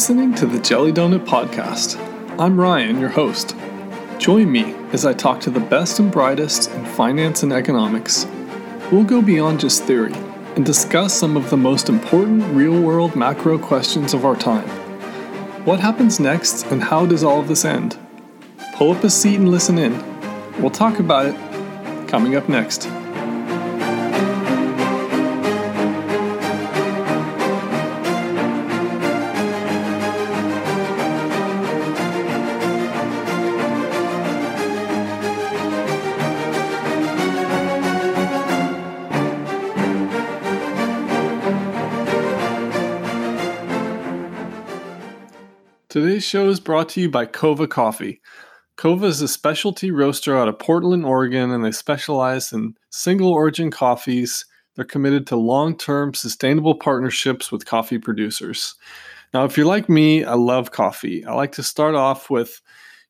listening to the Jelly Donut Podcast. I'm Ryan, your host. Join me as I talk to the best and brightest in finance and economics. We'll go beyond just theory and discuss some of the most important real-world macro questions of our time. What happens next, and how does all of this end? Pull up a seat and listen in. We'll talk about it coming up next. Today's show is brought to you by Kova Coffee. Kova is a specialty roaster out of Portland, Oregon, and they specialize in single-origin coffees. They're committed to long-term, sustainable partnerships with coffee producers. Now, if you're like me, I love coffee. I like to start off with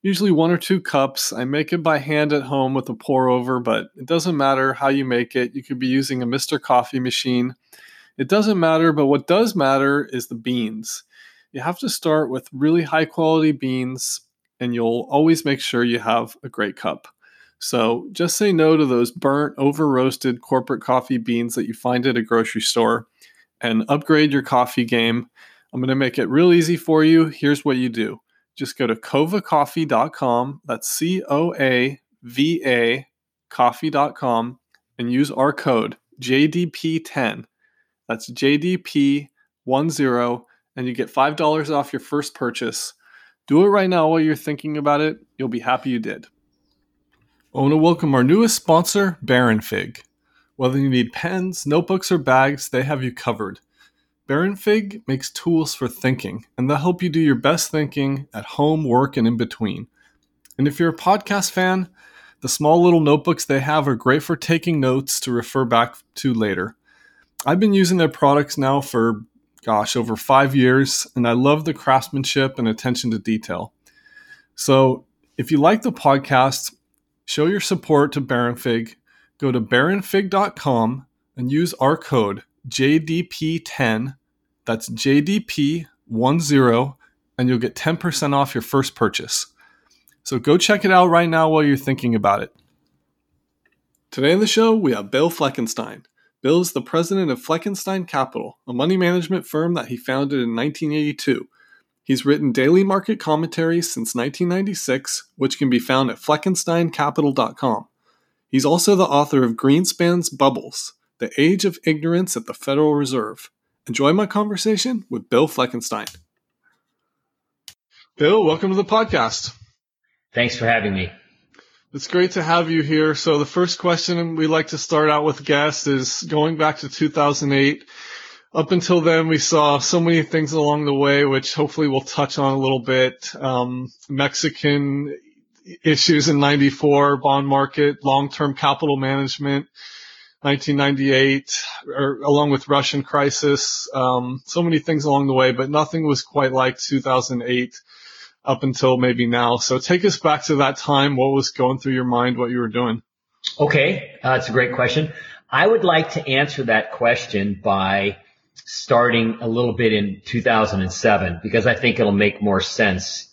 usually one or two cups. I make it by hand at home with a pour-over, but it doesn't matter how you make it. You could be using a Mr. Coffee machine. It doesn't matter, but what does matter is the beans. You have to start with really high quality beans, and you'll always make sure you have a great cup. So just say no to those burnt, over-roasted corporate coffee beans that you find at a grocery store and upgrade your coffee game. I'm going to make it real easy for you. Here's what you do. Just go to kovacoffee.com, that's C-O-A-V-A coffee.com, and use our code JDP10, that's JDP10, and you get $5 off your first purchase. Do it right now while you're thinking about it. You'll be happy you did. I want to welcome our newest sponsor, Baron Fig. Whether you need pens, notebooks, or bags, they have you covered. Baron Fig makes tools for thinking, and they'll help you do your best thinking at home, work, and in between. And if you're a podcast fan, the small little notebooks they have are great for taking notes to refer back to later. I've been using their products now for over 5 years, and I love the craftsmanship and attention to detail. So if you like the podcast, show your support to Baron Fig. Go to baronfig.com and use our code JDP10, that's JDP10, and you'll get 10% off your first purchase. So go check it out right now while you're thinking about it. Today on the show, we have Bill Fleckenstein. Bill is the president of Fleckenstein Capital, a money management firm that he founded in 1982. He's written daily market commentaries since 1996, which can be found at fleckensteincapital.com. He's also the author of Greenspan's Bubbles: The Age of Ignorance at the Federal Reserve. Enjoy my conversation with Bill Fleckenstein. Bill, welcome to the podcast. Thanks for having me. It's great to have you here. So the first question we like to start out with guests is going back to 2008. Up until then, we saw so many things along the way, which hopefully we'll touch on a little bit. Mexican issues in 94, bond market, long-term capital management, 1998, along with Russian crisis. So many things along the way, but nothing was quite like 2008. Up until maybe now. So take us back to that time. What was going through your mind, what you were doing? Okay. That's a great question. I would like to answer that question by starting a little bit in 2007, because I think it'll make more sense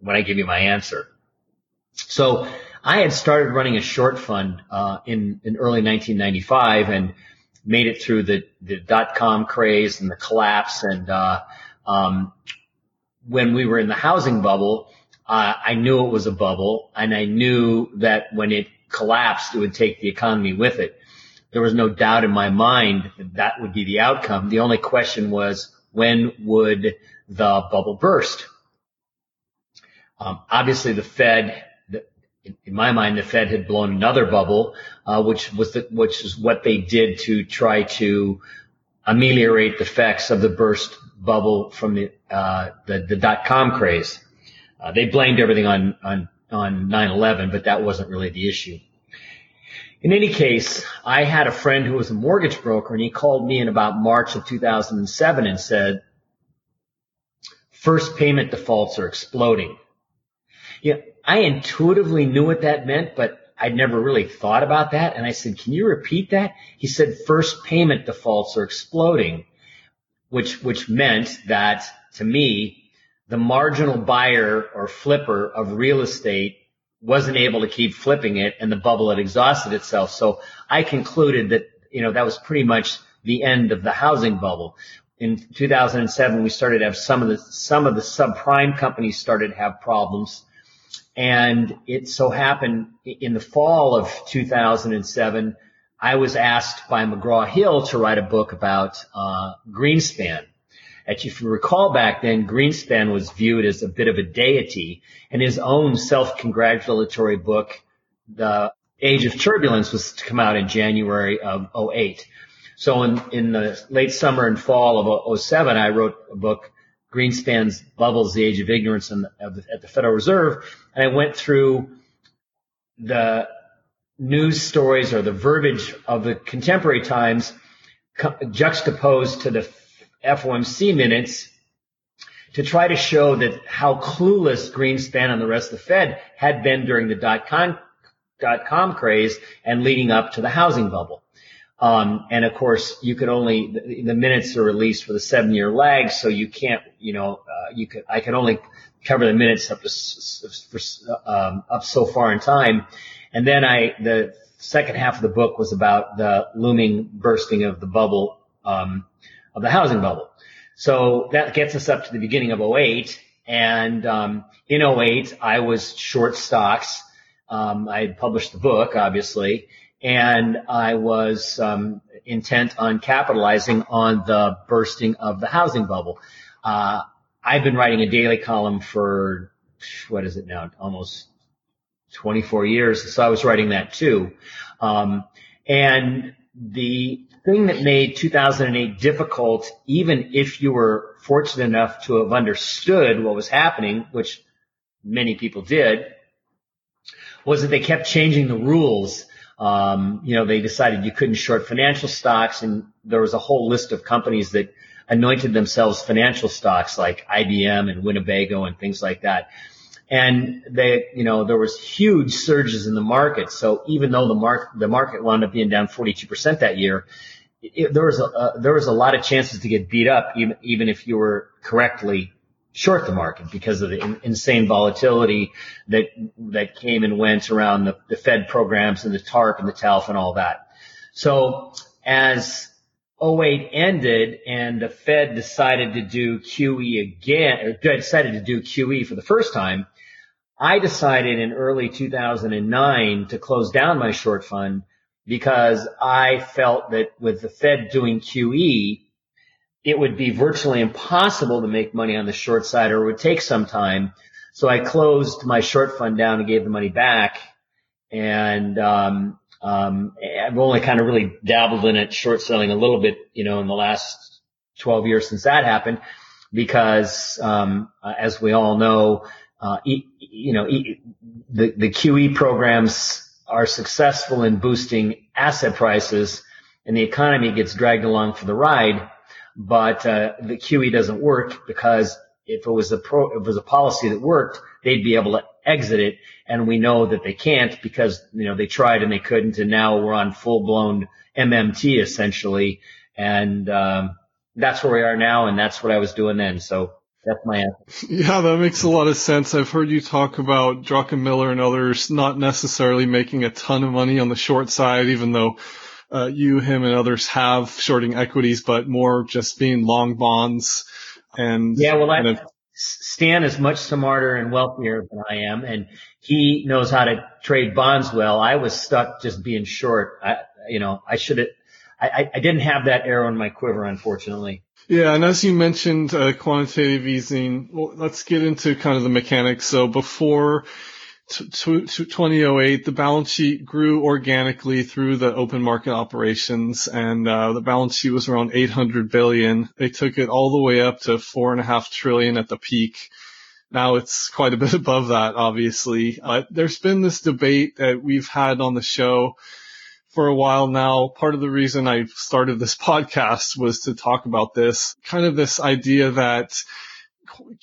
when I give you my answer. So I had started running a short fund in early 1995 and made it through the dot-com craze and the collapse, and when we were in the housing bubble, I knew it was a bubble, and I knew that when it collapsed, it would take the economy with it. There was no doubt in my mind that that would be the outcome. The only question was, when would the bubble burst? Obviously, the Fed, in my mind, the Fed had blown another bubble, which is what they did to try to ameliorate the effects of the burst bubble from the dot-com craze. They blamed everything on 9/11, but that wasn't really the issue. In any case, I had a friend who was a mortgage broker, and he called me in about March of 2007 and said, first payment defaults are exploding. Yeah, I intuitively knew what that meant, but I'd never really thought about that. And I said, can you repeat that? He said, first payment defaults are exploding, which meant that to me, the marginal buyer or flipper of real estate wasn't able to keep flipping it, and the bubble had exhausted itself. So I concluded that, that was pretty much the end of the housing bubble. In 2007, we started to have some of the subprime companies started to have problems. And it so happened in the fall of 2007, I was asked by McGraw-Hill to write a book about Greenspan. If you recall back then, Greenspan was viewed as a bit of a deity, and his own self-congratulatory book, The Age of Turbulence, was to come out in January of 2008. So in the late summer and fall of 2007, I wrote a book, Greenspan's Bubbles: The Age of Ignorance at the Federal Reserve, and I went through the news stories or the verbiage of the contemporary times juxtaposed to the FOMC minutes to try to show that how clueless Greenspan and the rest of the Fed had been during the dot-com craze and leading up to the housing bubble. And of course, you could only, the minutes are released with a 7-year lag, so you can't, I could only cover the minutes up so far in time. And then the second half of the book was about the looming bursting of the bubble, of the housing bubble. So that gets us up to the beginning of 2008. And in 2008, I was short stocks. I had published the book, obviously, and I was intent on capitalizing on the bursting of the housing bubble. I've been writing a daily column for, what is it now, almost 24 years. So I was writing that too. And the thing that made 2008 difficult, even if you were fortunate enough to have understood what was happening, which many people did, was that they kept changing the rules. They decided you couldn't short financial stocks, and there was a whole list of companies that anointed themselves financial stocks like IBM and Winnebago and things like that. And they, there was huge surges in the market. So even though the market wound up being down 42% that year, there was a lot of chances to get beat up, even if you were correctly short the market, because of the insane volatility that came and went around the Fed programs and the TARP and the TALF and all that. So as 2008 ended and the Fed decided to do QE again, or decided to do QE for the first time, I decided in early 2009 to close down my short fund, because I felt that with the Fed doing QE, it would be virtually impossible to make money on the short side, or it would take some time. So I closed my short fund down and gave the money back. And I've only kind of really dabbled in it, short selling a little bit, in the last 12 years since that happened, because as we all know, the QE programs are successful in boosting asset prices, and the economy gets dragged along for the ride. But the QE doesn't work, because if it was a policy that worked, they'd be able to exit it, and we know that they can't, because they tried and they couldn't, and now we're on full-blown MMT essentially, and that's where we are now, and that's what I was doing then. So that's my answer. Yeah, that makes a lot of sense. I've heard you talk about Druckenmiller and others not necessarily making a ton of money on the short side, even though you, him, and others have shorting equities, but more just being long bonds. And yeah, well, Stan is much smarter and wealthier than I am, and he knows how to trade bonds well. I was stuck just being short. I didn't have that arrow in my quiver, unfortunately. Yeah, and as you mentioned, quantitative easing. Well, let's get into kind of the mechanics. So before 2008, the balance sheet grew organically through the open market operations, and the balance sheet was around 800 billion. They took it all the way up to 4.5 trillion at the peak. Now it's quite a bit above that, obviously. There's been this debate that we've had on the show for a while now. Part of the reason I started this podcast was to talk about this, kind of this idea that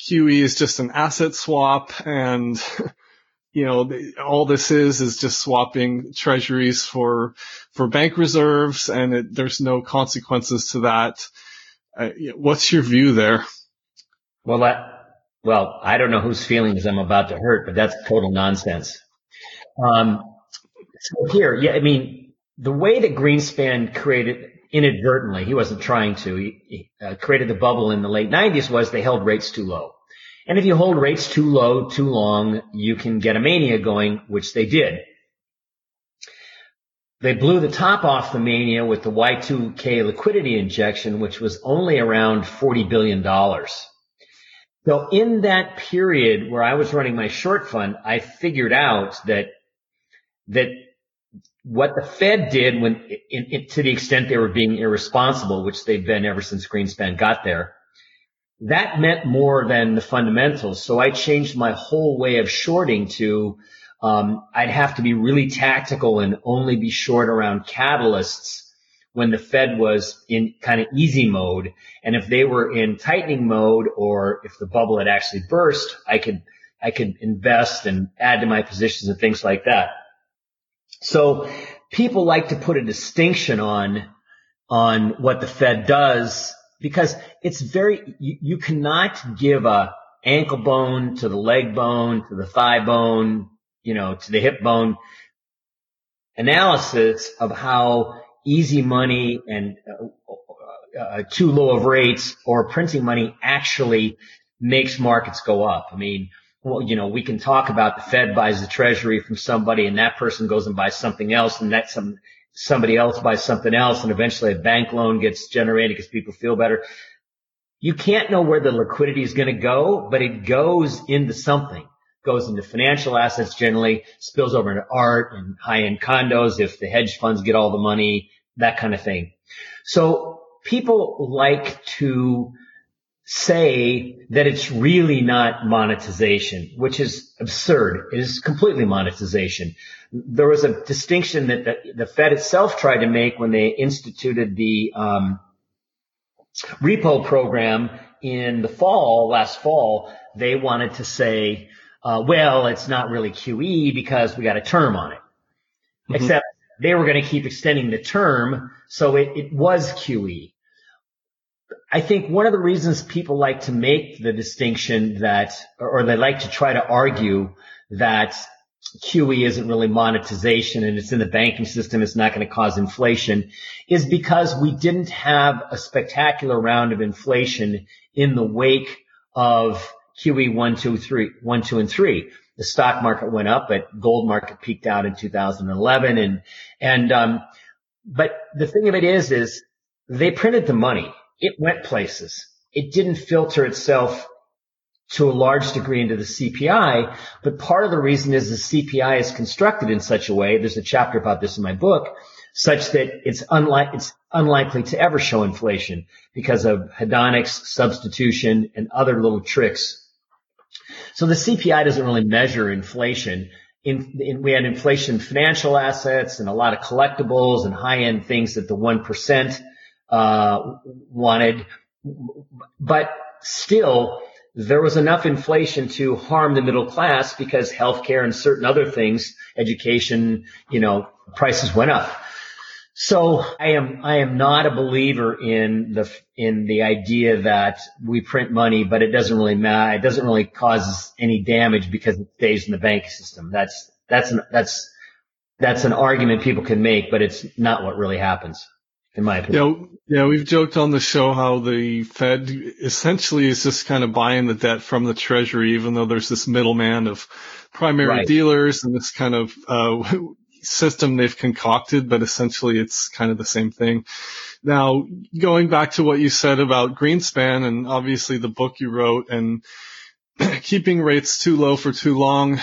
QE is just an asset swap, and all this is just swapping treasuries for bank reserves, and there's no consequences to that. What's your view there? Well, Well, I don't know whose feelings I'm about to hurt, but that's total nonsense. So the way that Greenspan created inadvertently, he wasn't trying to, he created the bubble in the late 90s was they held rates too low. And if you hold rates too low, too long, you can get a mania going, which they did. They blew the top off the mania with the Y2K liquidity injection, which was only around $40 billion. So in that period where I was running my short fund, I figured out that what the Fed did to the extent they were being irresponsible, which they've been ever since Greenspan got there, that meant more than the fundamentals. So I changed my whole way of shorting to I'd have to be really tactical and only be short around catalysts when the Fed was in kind of easy mode. And if they were in tightening mode or if the bubble had actually burst, I could invest and add to my positions and things like that. So people like to put a distinction on what the Fed does because it's very, you cannot give a ankle bone to the leg bone, to the thigh bone, to the hip bone analysis of how easy money and too low of rates or printing money actually makes markets go up. We can talk about the Fed buys the Treasury from somebody and that person goes and buys something else and that somebody else buys something else and eventually a bank loan gets generated because people feel better. You can't know where the liquidity is going to go, but it goes into something. Goes into financial assets generally, spills over into art and high-end condos if the hedge funds get all the money, that kind of thing. So people like to say that it's really not monetization, which is absurd. It is completely monetization. There was a distinction that the Fed itself tried to make when they instituted the repo program in the fall, last fall. They wanted to say, it's not really QE because we got a term on it. Mm-hmm. Except they were going to keep extending the term, so it was QE. I think one of the reasons people like to make the distinction that, or they like to try to argue that QE isn't really monetization and it's in the banking system, it's not going to cause inflation, is because we didn't have a spectacular round of inflation in the wake of QE 1, 2, and 3. The stock market went up, but gold market peaked out in 2011. But the thing of it is they printed the money. It went places. It didn't filter itself to a large degree into the CPI. But part of the reason is the CPI is constructed in such a way. There's a chapter about this in my book, such that it's unlikely to ever show inflation because of hedonics, substitution, and other little tricks. So the CPI doesn't really measure inflation. We had inflation in financial assets and a lot of collectibles and high-end things that the 1% wanted. But still, there was enough inflation to harm the middle class because healthcare and certain other things, education, prices went up. So I am not a believer in the idea that we print money, but it doesn't really matter. It doesn't really cause any damage because it stays in the banking system. That's an argument people can make, but it's not what really happens, in my opinion. Yeah, we've joked on the show how the Fed essentially is just kind of buying the debt from the Treasury, even though there's this middleman of primary dealers and this kind of system they've concocted, but essentially it's kind of the same thing. Now, going back to what you said about Greenspan and obviously the book you wrote and keeping rates too low for too long,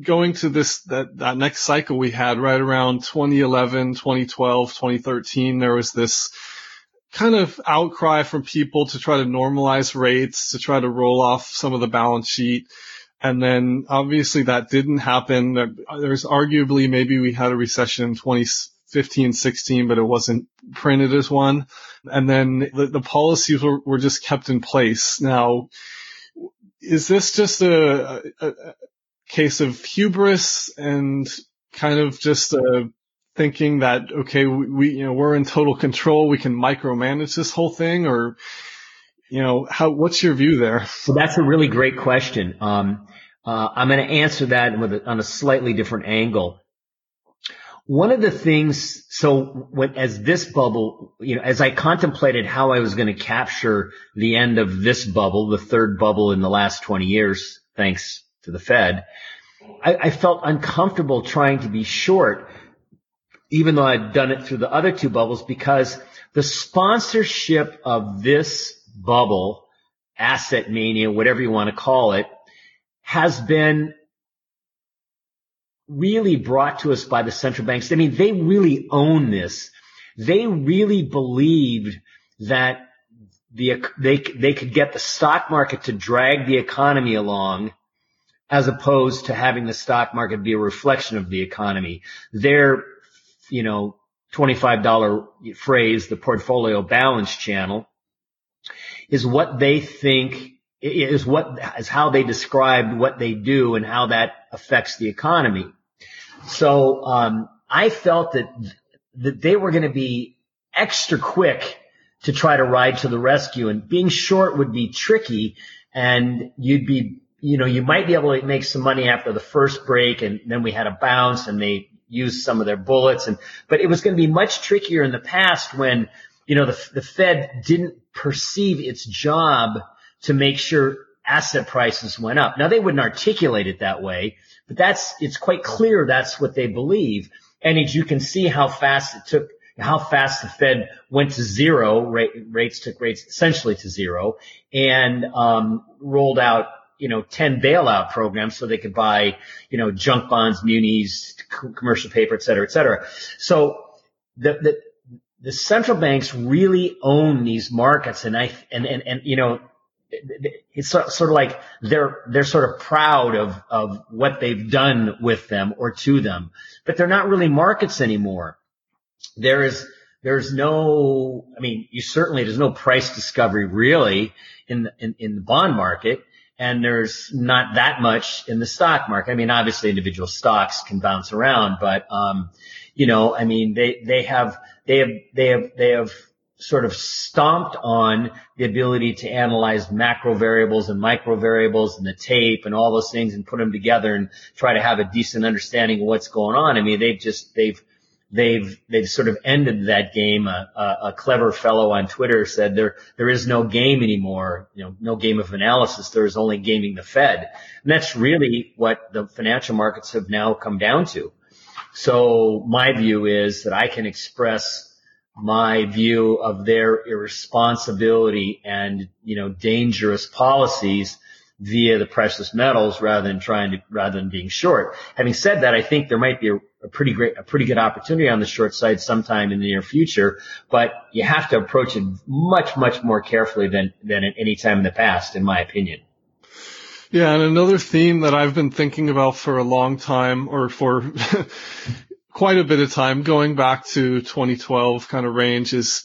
going to that next cycle we had right around 2011, 2012, 2013, there was this kind of outcry from people to try to normalize rates, to try to roll off some of the balance sheet. And then obviously that didn't happen. There's arguably maybe we had a recession in 2015, 16, but it wasn't printed as one. And then the policies were just kept in place. Now, is this just a case of hubris and kind of just thinking that, okay, we're in total control, we can micromanage this whole thing? Or You know, what's your view there? Well, that's a really great question. I'm going to answer that on a slightly different angle. One of the things, as this bubble, you know, as I contemplated how I was going to capture the end of this bubble, the third bubble in the last 20 years, thanks to the Fed, I felt uncomfortable trying to be short, even though I'd done it through the other two bubbles, because the sponsorship of this bubble, asset mania, whatever you want to call it, has been really brought to us by the central banks. I mean, they really own this. They really believed that they could get the stock market to drag the economy along, as opposed to having the stock market be a reflection of the economy. Their, you know, $25 phrase, the portfolio balance channel, is what they think is how they describe what they do and how that affects the economy. So, I felt that they were going to be extra quick to try to ride to the rescue, and being short would be tricky, and you might be able to make some money after the first break, and then we had a bounce and they used some of their bullets, but it was going to be much trickier in the past when, you know, the Fed didn't perceive its job to make sure asset prices went up. Now, they wouldn't articulate it that way, but it's quite clear that's what they believe. And as you can see how fast the Fed went to zero, rates essentially to zero, and rolled out, you know, 10 bailout programs so they could buy, you know, junk bonds, munis, commercial paper, et cetera, et cetera. So the central banks really own these markets, and you know, it's sort of like they're sort of proud of what they've done with them or to them, but they're not really markets anymore. There's no, I mean, there's no price discovery really in the bond market. And there's not that much in the stock market. I mean, obviously individual stocks can bounce around, but, you know, I mean, they have sort of stomped on the ability to analyze macro variables and micro variables and the tape and all those things and put them together and try to have a decent understanding of what's going on. I mean, they've sort of ended that game. A clever fellow on Twitter said there is no game anymore, you know, no game of analysis. There is only gaming the Fed. And that's really what the financial markets have now come down to. So my view is that I can express my view of their irresponsibility and, you know, dangerous policies via the precious metals rather than being short. Having said that, I think there might be a pretty good opportunity on the short side sometime in the near future, but you have to approach it much, much more carefully than at any time in the past, in my opinion. Yeah. And another theme that I've been thinking about for a long time, or for quite a bit of time, going back to 2012 kind of range, is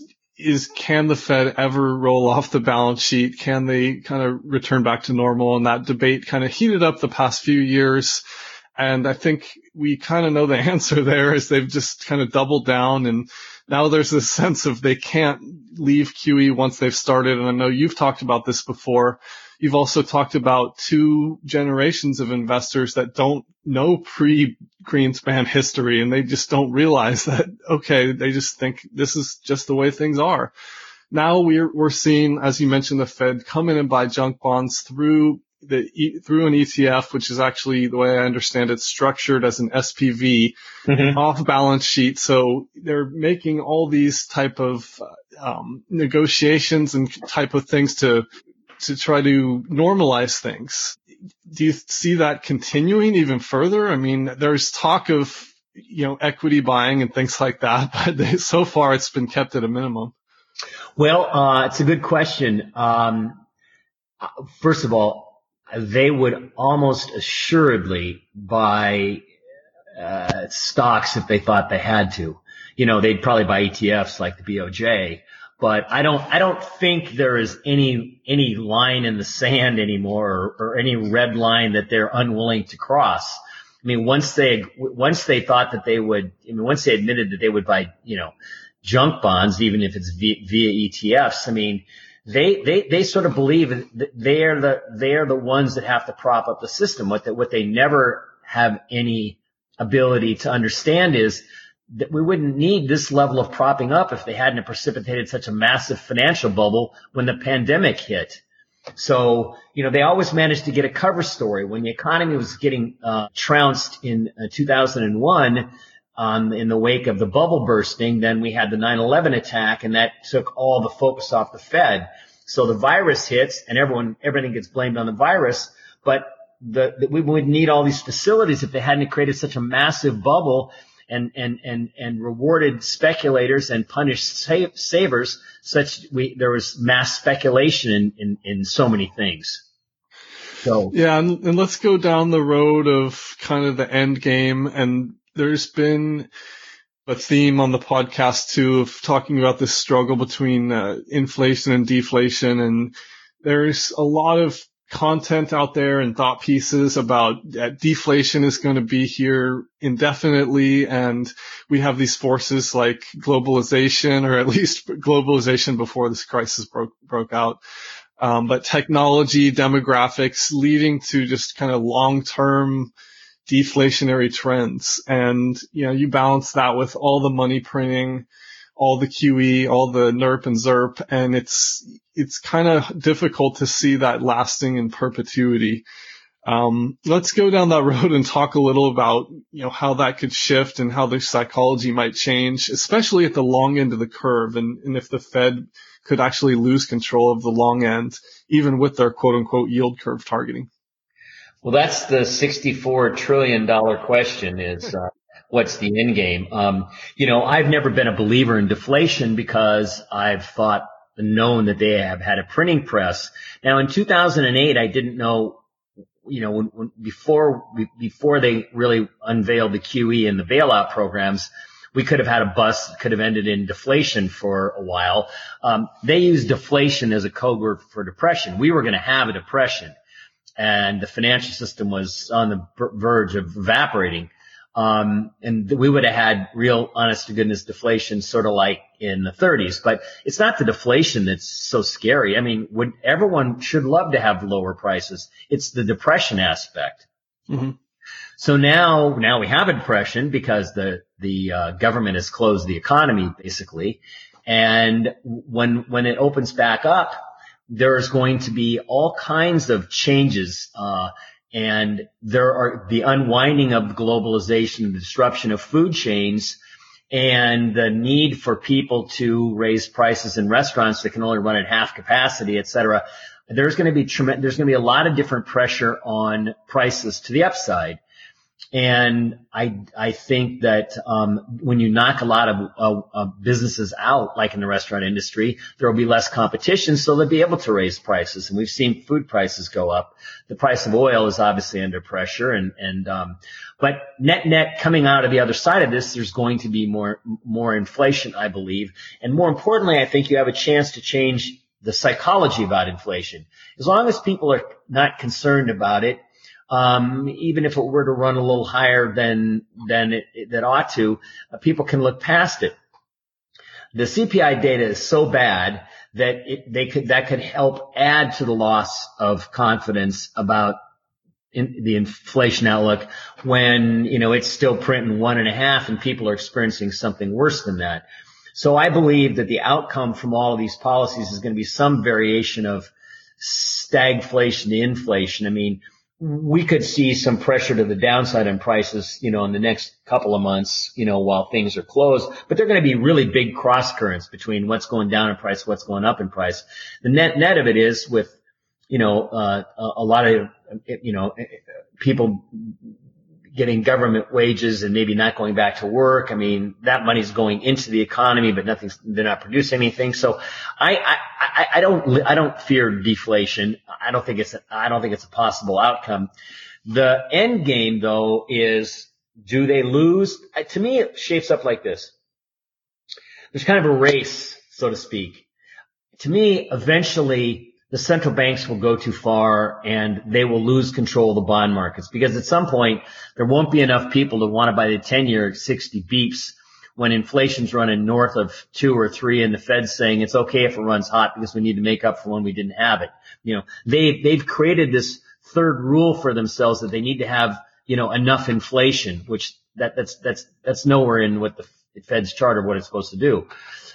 can the Fed ever roll off the balance sheet? Can they kind of return back to normal? And that debate kind of heated up the past few years. And I think we kind of know the answer there, is they've just kind of doubled down. And now there's this sense of they can't leave QE once they've started. And I know you've talked about this before. You've also talked about two generations of investors that don't know pre-Greenspan history, and they just don't realize that, okay, they just think this is just the way things are. Now we're seeing, as you mentioned, the Fed come in and buy junk bonds through an ETF, which is actually, the way I understand it, structured as an SPV, off balance sheet. So they're making all these type of negotiations and type of things to try to normalize things. Do you see that continuing even further? I mean, there's talk of, you know, equity buying and things like that, but so far it's been kept at a minimum. Well, it's a good question. First of all, they would almost assuredly buy stocks if they thought they had to. You know, they'd probably buy ETFs like the BOJ. But I don't think there is any line in the sand anymore, or any red line that they're unwilling to cross. I mean, once they admitted that they would buy, you know, junk bonds, even if it's via ETFs, I mean, They sort of believe that they are the ones that have to prop up the system. What they never have any ability to understand is that we wouldn't need this level of propping up if they hadn't precipitated such a massive financial bubble when the pandemic hit. So, you know, they always managed to get a cover story. When the economy was getting trounced in 2001, in the wake of the bubble bursting, then we had the 9/11 attack, and that took all the focus off the Fed. So the virus hits, and everything gets blamed on the virus. But we would need all these facilities if they hadn't created such a massive bubble and rewarded speculators and punished savers. There was mass speculation in so many things. So yeah, and let's go down the road of kind of the end game. And there's been a theme on the podcast too of talking about this struggle between inflation and deflation, and there's a lot of content out there and thought pieces about deflation is going to be here indefinitely, and we have these forces like globalization, or at least globalization before this crisis broke out, but technology, demographics, leading to just kind of long-term deflationary trends. And you know, you balance that with all the money printing, all the QE, all the NERP and ZERP, and it's kind of difficult to see that lasting in perpetuity. Let's go down that road and talk a little about, you know, how that could shift and how the psychology might change, especially at the long end of the curve, and if the Fed could actually lose control of the long end, even with their quote unquote yield curve targeting. Well, that's the $64 trillion question is, what's the end game? You know, I've never been a believer in deflation because I've known that they have had a printing press. Now, in 2008, I didn't know, you know, before they really unveiled the QE and the bailout programs, we could have had a bust that could have ended in deflation for a while. They used deflation as a code word for depression. We were going to have a depression, and the financial system was on the verge of evaporating. And we would have had real honest to goodness deflation sort of like in the 30s, but it's not the deflation that's so scary. I mean, everyone should love to have lower prices. It's the depression aspect. Mm-hmm. So now we have a depression because the government has closed the economy basically. And when it opens back up, there's going to be all kinds of changes, and there are the unwinding of globalization, the disruption of food chains, and the need for people to raise prices in restaurants that can only run at half capacity, et cetera. There's going to be a lot of different pressure on prices to the upside. And I think that, when you knock a lot of businesses out, like in the restaurant industry, there will be less competition, so they'll be able to raise prices. And we've seen food prices go up. The price of oil is obviously under pressure, but net coming out of the other side of this, there's going to be more inflation, I believe. And more importantly, I think you have a chance to change the psychology about inflation. As long as people are not concerned about it, even if it were to run a little higher than it ought to, people can look past it. The CPI data is so bad that that could help add to the loss of confidence about the inflation outlook when, you know, it's still printing 1.5 and people are experiencing something worse than that. So I believe that the outcome from all of these policies is going to be some variation of stagflation to inflation. I mean, we could see some pressure to the downside on prices, you know, in the next couple of months, you know, while things are closed, but they're going to be really big cross currents between what's going down in price, what's going up in price. The net of it is with, you know, a lot of, you know, people getting government wages and maybe not going back to work. I mean, that money's going into the economy, but they're not producing anything. So I don't fear deflation. I don't think it's a possible outcome. The end game though is, do they lose? To me, it shapes up like this. There's kind of a race, so to speak. To me, eventually, the central banks will go too far and they will lose control of the bond markets, because at some point there won't be enough people to want to buy the 10-year at 60 beeps when inflation's running north of 2 or 3 and the Fed's saying it's okay if it runs hot because we need to make up for when we didn't have it. You know, they've created this third rule for themselves that they need to have, you know, enough inflation, which that's nowhere in what the Fed's charter, what it's supposed to do.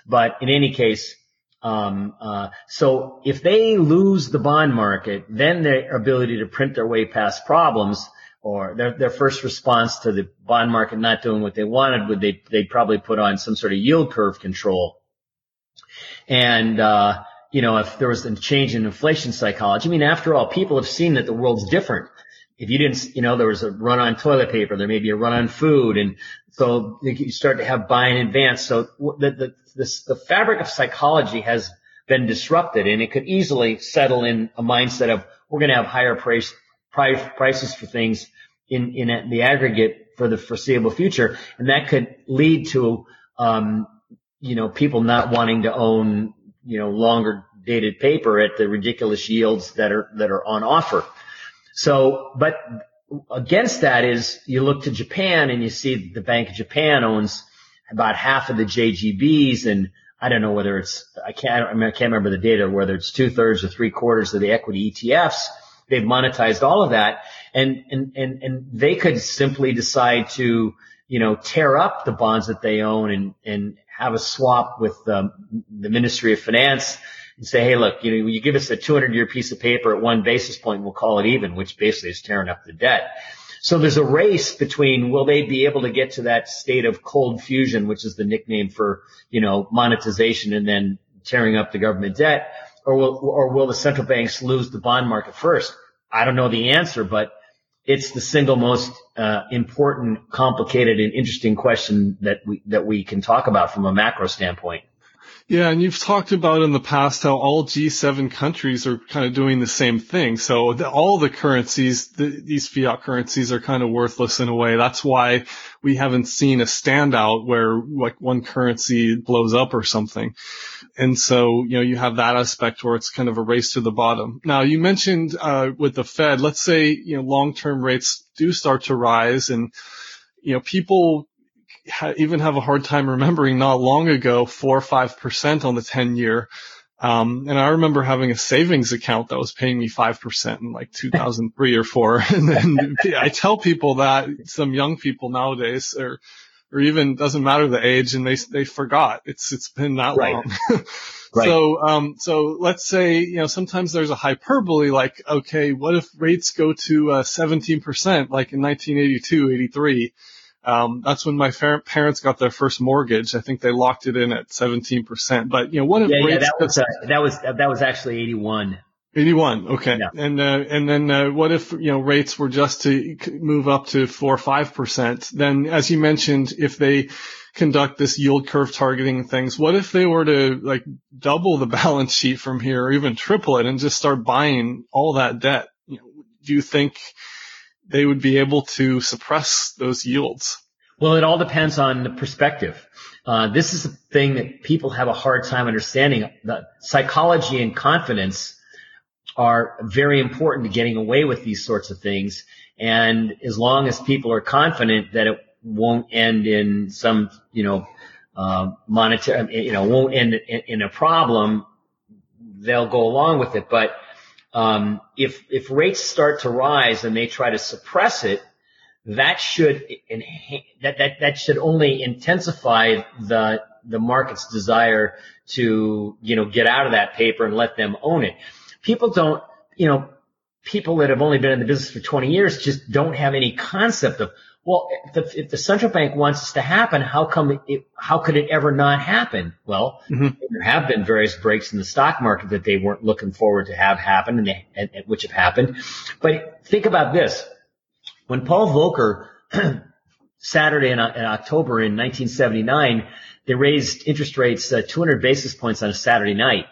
But in any case, so if they lose the bond market, then their ability to print their way past problems, or their first response to the bond market not doing what they wanted would they'd probably put on some sort of yield curve control. And, you know, if there was a change in inflation psychology, I mean, after all, people have seen that the world's different. If you didn't, you know, there was a run on toilet paper, there may be a run on food, and so you start to have buy in advance. So the fabric of psychology has been disrupted, and it could easily settle in a mindset of we're going to have higher prices for things in the aggregate for the foreseeable future, and that could lead to you know, people not wanting to own, you know, longer dated paper at the ridiculous yields that are on offer. So, but against that is you look to Japan and you see the Bank of Japan owns about half of the JGBs, and I don't know whether it's, I can't remember the data, whether it's 2/3 or 3/4 of the equity ETFs. They've monetized all of that, and they could simply decide to, you know, tear up the bonds that they own and have a swap with the Ministry of Finance. And say, hey, look, you know, you give us a 200-year piece of paper at 1 basis point, we'll call it even, which basically is tearing up the debt. So there's a race between will they be able to get to that state of cold fusion, which is the nickname for, you know, monetization and then tearing up the government debt, or will the central banks lose the bond market first? I don't know the answer, but it's the single most important, complicated, and interesting question that we can talk about from a macro standpoint. Yeah, and you've talked about in the past how all G7 countries are kind of doing the same thing. So all the currencies, these fiat currencies, are kind of worthless in a way. That's why we haven't seen a standout where like one currency blows up or something. And so, you know, you have that aspect where it's kind of a race to the bottom. Now, you mentioned with the Fed, let's say, you know, long-term rates do start to rise, and, you know, people even have a hard time remembering not long ago 4 or 5% on the 10-year. And I remember having a savings account that was paying me 5% in like 2003 or 4. And then I tell people that, some young people nowadays, or even doesn't matter the age, and they forgot. It's been that long. Right. So let's say, you know, sometimes there's a hyperbole like, okay, what if rates go to 17% like in 1982, 83? That's when my parents got their first mortgage. I think they locked it in at 17%. But, you know, what if rates? Yeah, that was actually 81. 81. Okay. Yeah. And then what if, you know, rates were just to move up to 4 or 5%? Then, as you mentioned, if they conduct this yield curve targeting things, what if they were to like double the balance sheet from here, or even triple it, and just start buying all that debt? You know, do you think they would be able to suppress those yields? Well, it all depends on the perspective. This is a thing that people have a hard time understanding. The psychology and confidence are very important to getting away with these sorts of things. And as long as people are confident that it won't end in some, you know, monetary, you know, won't end in a problem, they'll go along with it. But if rates start to rise and they try to suppress it, that should only intensify the market's desire to, you know, get out of that paper and let them own it. People don't, you know, people that have only been in the business for 20 years just don't have any concept of, well, if the central bank wants this to happen, how could it ever not happen? Well, there have been various breaks in the stock market that they weren't looking forward to have happen, and which have happened. But think about this. When Paul Volcker, Saturday in October in 1979, they raised interest rates 200 basis points on a Saturday night,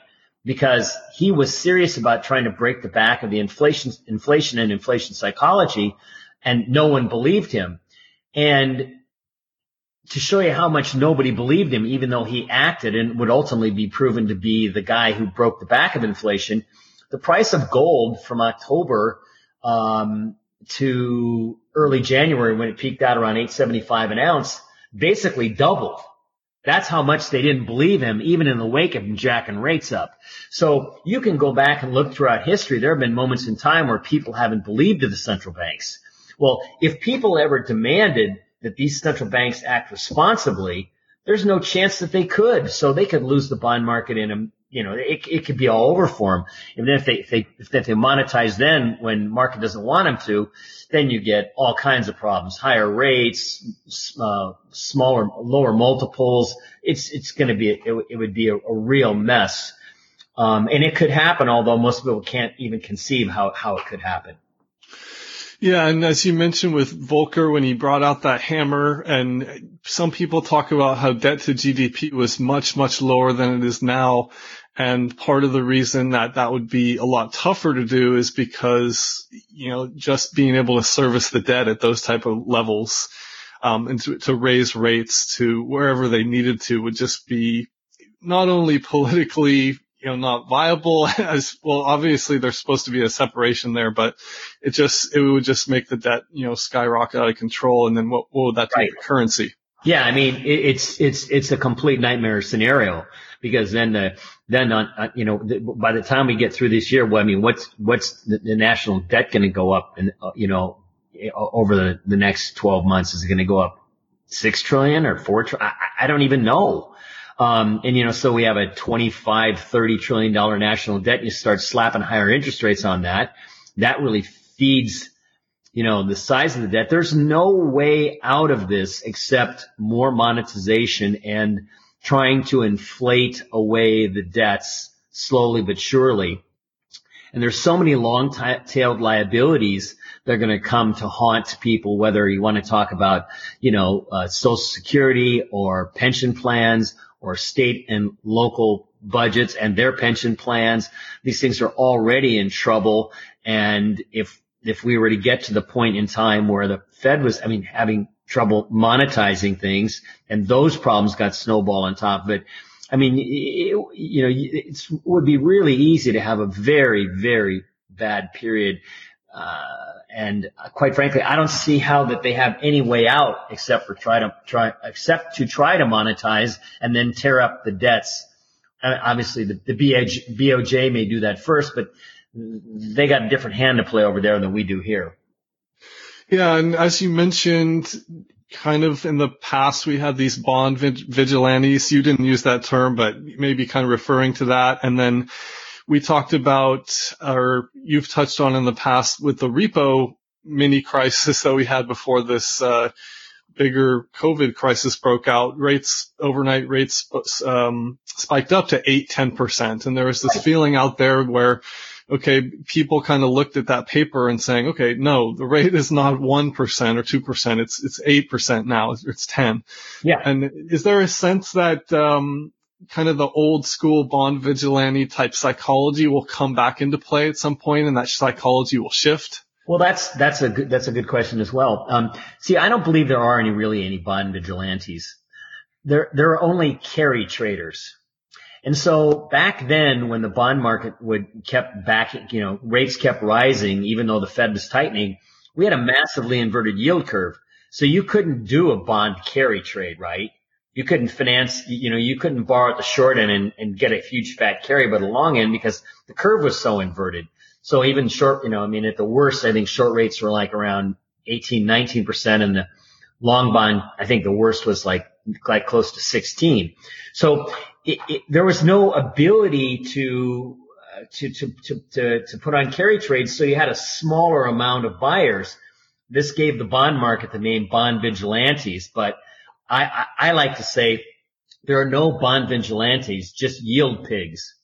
because he was serious about trying to break the back of the inflation psychology. And no one believed him. And to show you how much nobody believed him, even though he acted and would ultimately be proven to be the guy who broke the back of inflation, the price of gold from October to early January, when it peaked out around $8.75 an ounce, basically doubled. That's how much they didn't believe him, even in the wake of him jacking rates up. So you can go back and look throughout history. There have been moments in time where people haven't believed in the central banks. Well, if people ever demanded that these central banks act responsibly, there's no chance that they could. So they could lose the bond market in a, you know, it could be all over for them. And then if they monetize then when market doesn't want them to, then you get all kinds of problems, higher rates, lower multiples. It would be a real mess. And it could happen, although most people can't even conceive how it could happen. Yeah, and as you mentioned with Volcker, when he brought out that hammer, and some people talk about how debt to GDP was much, much lower than it is now. And part of the reason that would be a lot tougher to do is because, you know, just being able to service the debt at those type of levels, and to raise rates to wherever they needed to would just be not only politically, you know, not viable as well. Obviously, there's supposed to be a separation there, but it would just make the debt, you know, skyrocket out of control. And then what would that do to the currency? Yeah, I mean, it's a complete nightmare scenario because by the time we get through this year, well, I mean, what's the national debt going to go up? And over the next 12 months, is it going to go up 6 trillion or 4 trillion? I don't even know. So we have a $25-30 trillion national debt. You start slapping higher interest rates on that. That really feeds, you know, the size of the debt. There's no way out of this except more monetization and trying to inflate away the debts slowly but surely. And there's so many long-tailed liabilities that are going to come to haunt people, whether you want to talk about, you know, Social Security or pension plans, or state and local budgets and their pension plans. These things are already in trouble. And if we were to get to the point in time where the Fed was, having trouble monetizing things and those problems got snowballed on top of it, it would be really easy to have a very, very bad period. And quite frankly, I don't see how that they have any way out except to try to monetize and then tear up the debts. Obviously, the BOJ may do that first, but they got a different hand to play over there than we do here. Yeah, and as you mentioned, kind of in the past, we had these bond vigilantes. You didn't use that term, but maybe kind of referring to that. And then we talked about, or you've touched on in the past with the repo mini crisis that we had before this bigger COVID crisis broke out. Overnight rates spiked up to 8-10%. And there was this feeling out there where, okay, people kind of looked at that paper and saying, okay, no, the rate is not 1% or 2%. It's 8% now. It's 10. Yeah. And is there a sense that, kind of the old school bond vigilante type psychology will come back into play at some point and that psychology will shift? Well, that's a good question as well. I don't believe there are any bond vigilantes. There are only carry traders. And so back then when the bond market rates kept rising, even though the Fed was tightening, we had a massively inverted yield curve. So you couldn't do a bond carry trade, right? You couldn't borrow at the short end and get a huge fat carry, but the long end because the curve was so inverted. So even short, at the worst, I think short rates were like around 18-19%, and the long bond, I think the worst was like close to 16. So there was no ability to put on carry trades. So you had a smaller amount of buyers. This gave the bond market the name bond vigilantes, but I like to say there are no bond vigilantes, just yield pigs.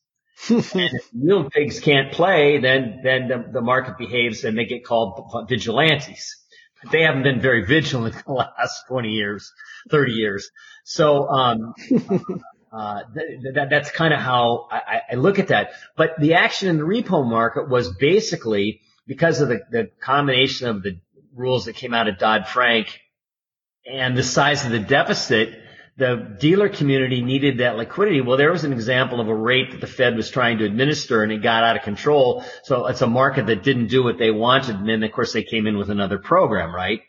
And if yield pigs can't play, then the market behaves and they get called vigilantes. But they haven't been very vigilant in the last 20 years, 30 years. So, that's kind of how I look at that. But the action in the repo market was basically because of the combination of the rules that came out of Dodd-Frank and the size of the deficit, the dealer community needed that liquidity. Well, there was an example of a rate that the Fed was trying to administer, and it got out of control. So it's a market that didn't do what they wanted. And then, of course, they came in with another program, right?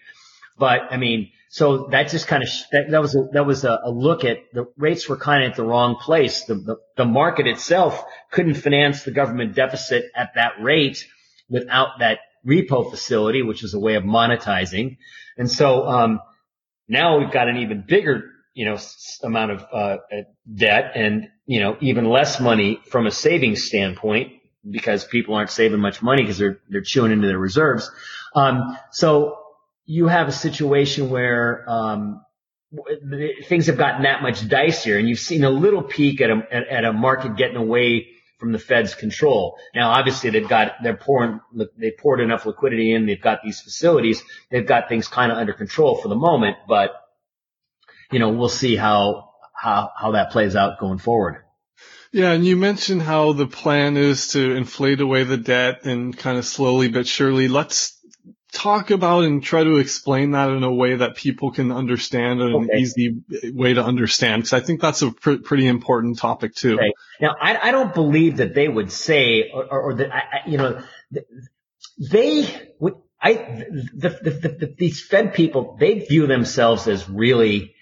But, So that just kind of that was a look at the rates were kind of at the wrong place. The market itself couldn't finance the government deficit at that rate without that repo facility, which was a way of monetizing. And so now we've got an even bigger amount of debt and even less money from a savings standpoint, because people aren't saving much money because they're chewing into their reserves. So you have a situation where things have gotten that much dicier, and you've seen a little peak at a market getting away from the Fed's control. Now, obviously, they poured enough liquidity in. They've got these facilities. They've got things kind of under control for the moment, but we'll see how that plays out going forward. Yeah, and you mentioned how the plan is to inflate away the debt and kind of slowly but surely. Let's talk about and try to explain that in a way that people can understand, and an easy way to understand, because I think that's a pretty important topic too. Right. Now, I don't believe that they would say, or that these Fed people, they view themselves as really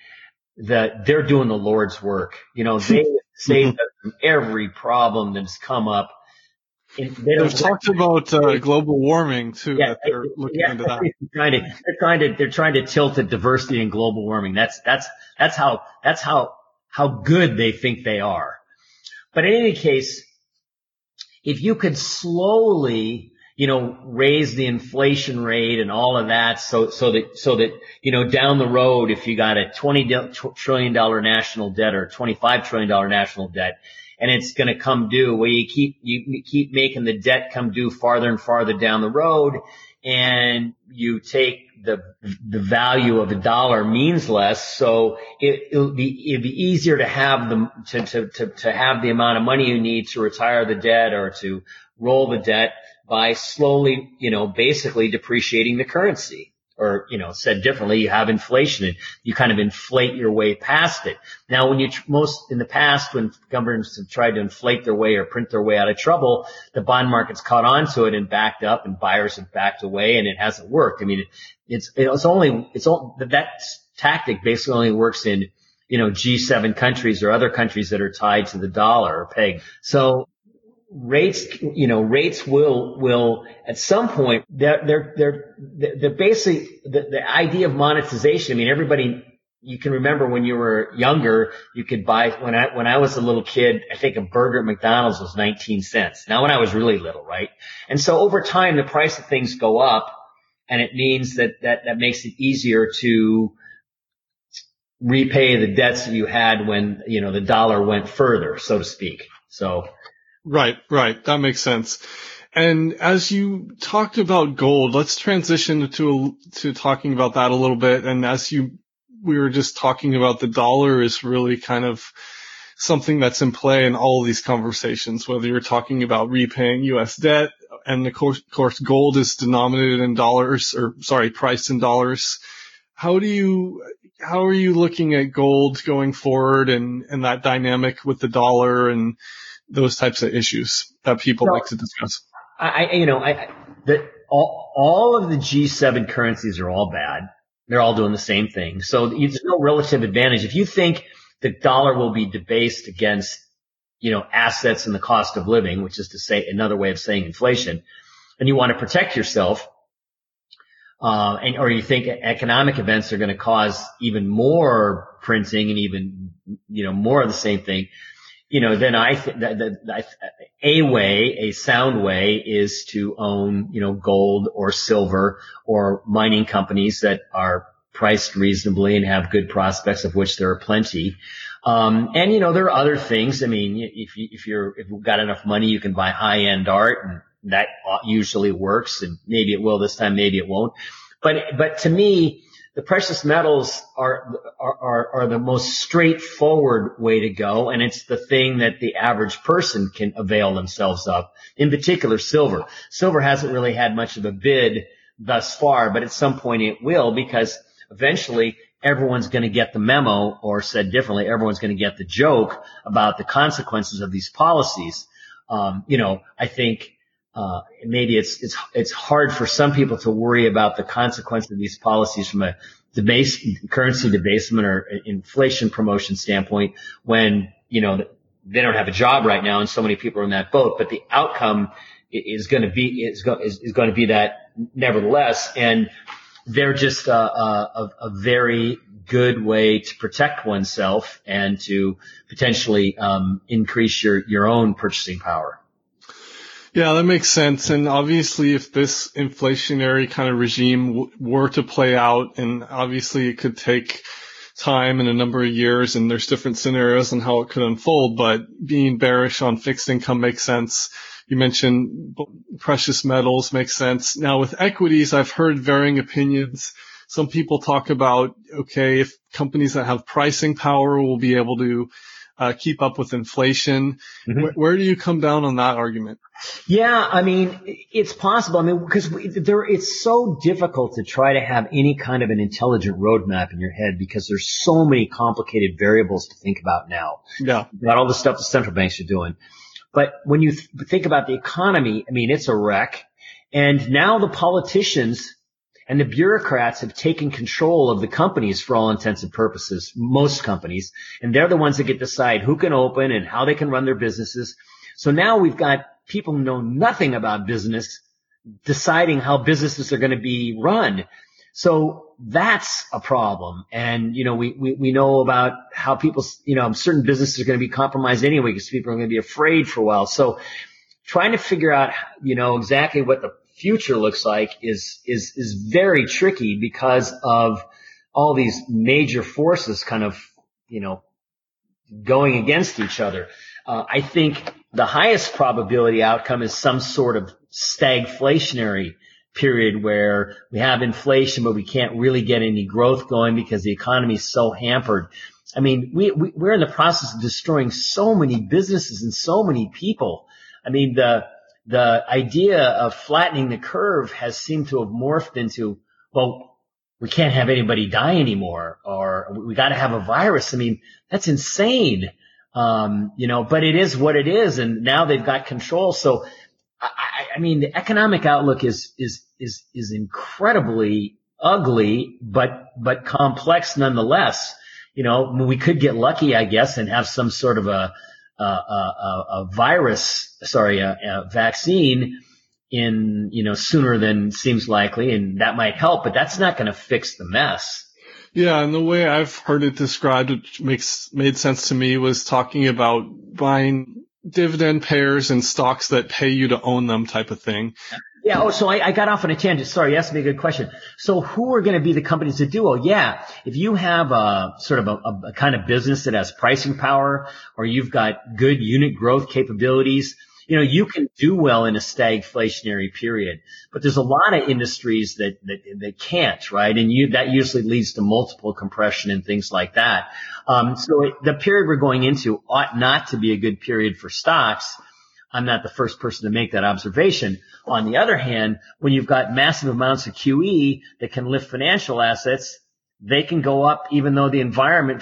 they're doing the Lord's work. They save them from every problem that's come up. They've talked about global warming too. Yeah, that they're looking into that. They're trying to tilt at diversity and global warming. That's how good they think they are. But in any case, if you could slowly, raise the inflation rate and all of that, so that down the road, if you got a $20 trillion national debt or $25 trillion national debt, and it's going to come due, well, you keep making the debt come due farther and farther down the road, and you take the value of a dollar means less, so it'll be easier to have to have the amount of money you need to retire the debt or to roll the debt by slowly, basically depreciating the currency. Or, said differently, you have inflation and you kind of inflate your way past it. Now, in the past, when governments have tried to inflate their way or print their way out of trouble, the bond market's caught on to it and backed up, and buyers have backed away, and it hasn't worked. I mean, that tactic basically only works in, G7 countries or other countries that are tied to the dollar or peg. So, rates will at some point, the idea of monetization. I mean, everybody, you can remember when you were younger, you could buy, when I was a little kid, I think a burger at McDonald's was 19 cents. Now, when I was really little, right? And so over time, the price of things go up, and it means that makes it easier to repay the debts that you had when, the dollar went further, so to speak. So, Right. That makes sense. And as you talked about gold, let's transition to talking about that a little bit. And as we were just talking about, the dollar is really kind of something that's in play in all these conversations, whether you're talking about repaying U.S. debt, and of course gold is denominated in dollars, priced in dollars. How are you looking at gold going forward and that dynamic with the dollar and those types of issues that people like to discuss? All of the G7 currencies are all bad. They're all doing the same thing. So there's no relative advantage. If you think the dollar will be debased against, assets and the cost of living, which is to say another way of saying inflation, and you want to protect yourself, or you think economic events are going to cause even more printing and even, more of the same thing, then a sound way is to own, gold or silver or mining companies that are priced reasonably and have good prospects, of which there are plenty. There are other things. I mean, if you've got enough money, you can buy high-end art, and that usually works. And maybe it will this time, maybe it won't. But to me, the precious metals are the most straightforward way to go, and it's the thing that the average person can avail themselves of. In particular, silver. Silver hasn't really had much of a bid thus far, but at some point it will, because eventually everyone's going to get the memo, or said differently, everyone's going to get the joke about the consequences of these policies. I think maybe it's hard for some people to worry about the consequence of these policies from a currency debasement or inflation promotion standpoint when, you know, they don't have a job right now and so many people are in that boat, but the outcome is going to be, is going to be that nevertheless. And they're just a very good way to protect oneself and to potentially increase your own purchasing power. Yeah, that makes sense. And obviously, if this inflationary kind of regime were to play out, and obviously it could take time and a number of years, and there's different scenarios on how it could unfold, but being bearish on fixed income makes sense. You mentioned precious metals makes sense. Now with equities, I've heard varying opinions. Some people talk about, okay, if companies that have pricing power will be able to keep up with inflation. Mm-hmm. Where do you come down on that argument? Yeah, I mean, it's possible. I mean, because it's so difficult to try to have any kind of an intelligent roadmap in your head because there's so many complicated variables to think about now. Yeah. About all the stuff the central banks are doing. But when you think about the economy, I mean, it's a wreck. And now the politicians and the bureaucrats have taken control of the companies for all intents and purposes, most companies. And they're the ones that get to decide who can open and how they can run their businesses. So now we've got people who know nothing about business deciding how businesses are going to be run. So that's a problem. And, you know, we know about how people, you know, certain businesses are going to be compromised anyway because people are going to be afraid for a while. So trying to figure out, you know, exactly what the future looks like is very tricky because of all these major forces kind of, you know, going against each other. I think the highest probability outcome is some sort of stagflationary period where we have inflation, but we can't really get any growth going because the economy is so hampered. I mean, we're in the process of destroying so many businesses and so many people. I mean, the idea of flattening the curve has seemed to have morphed into, well, we can't have anybody die anymore, or we got to have a virus. I mean, that's insane. You know, but it is what it is. And now they've got control. So I mean, the economic outlook is incredibly ugly, but complex nonetheless. You know, we could get lucky, I guess, and have some sort of a vaccine in, you know, sooner than seems likely. And that might help, but that's not going to fix the mess. Yeah. And the way I've heard it described, which made sense to me, was talking about buying dividend payers and stocks that pay you to own them type of thing. Yeah. Oh, so I got off on a tangent. Sorry. You asked me a good question. So who are going to be the companies that do? Oh, yeah. If you have a sort of a kind of business that has pricing power, or you've got good unit growth capabilities, you know, you can do well in a stagflationary period, but there's a lot of industries that can't, right? And that usually leads to multiple compression and things like that. So the period we're going into ought not to be a good period for stocks. I'm not the first person to make that observation. On the other hand, when you've got massive amounts of QE that can lift financial assets, they can go up even though the environment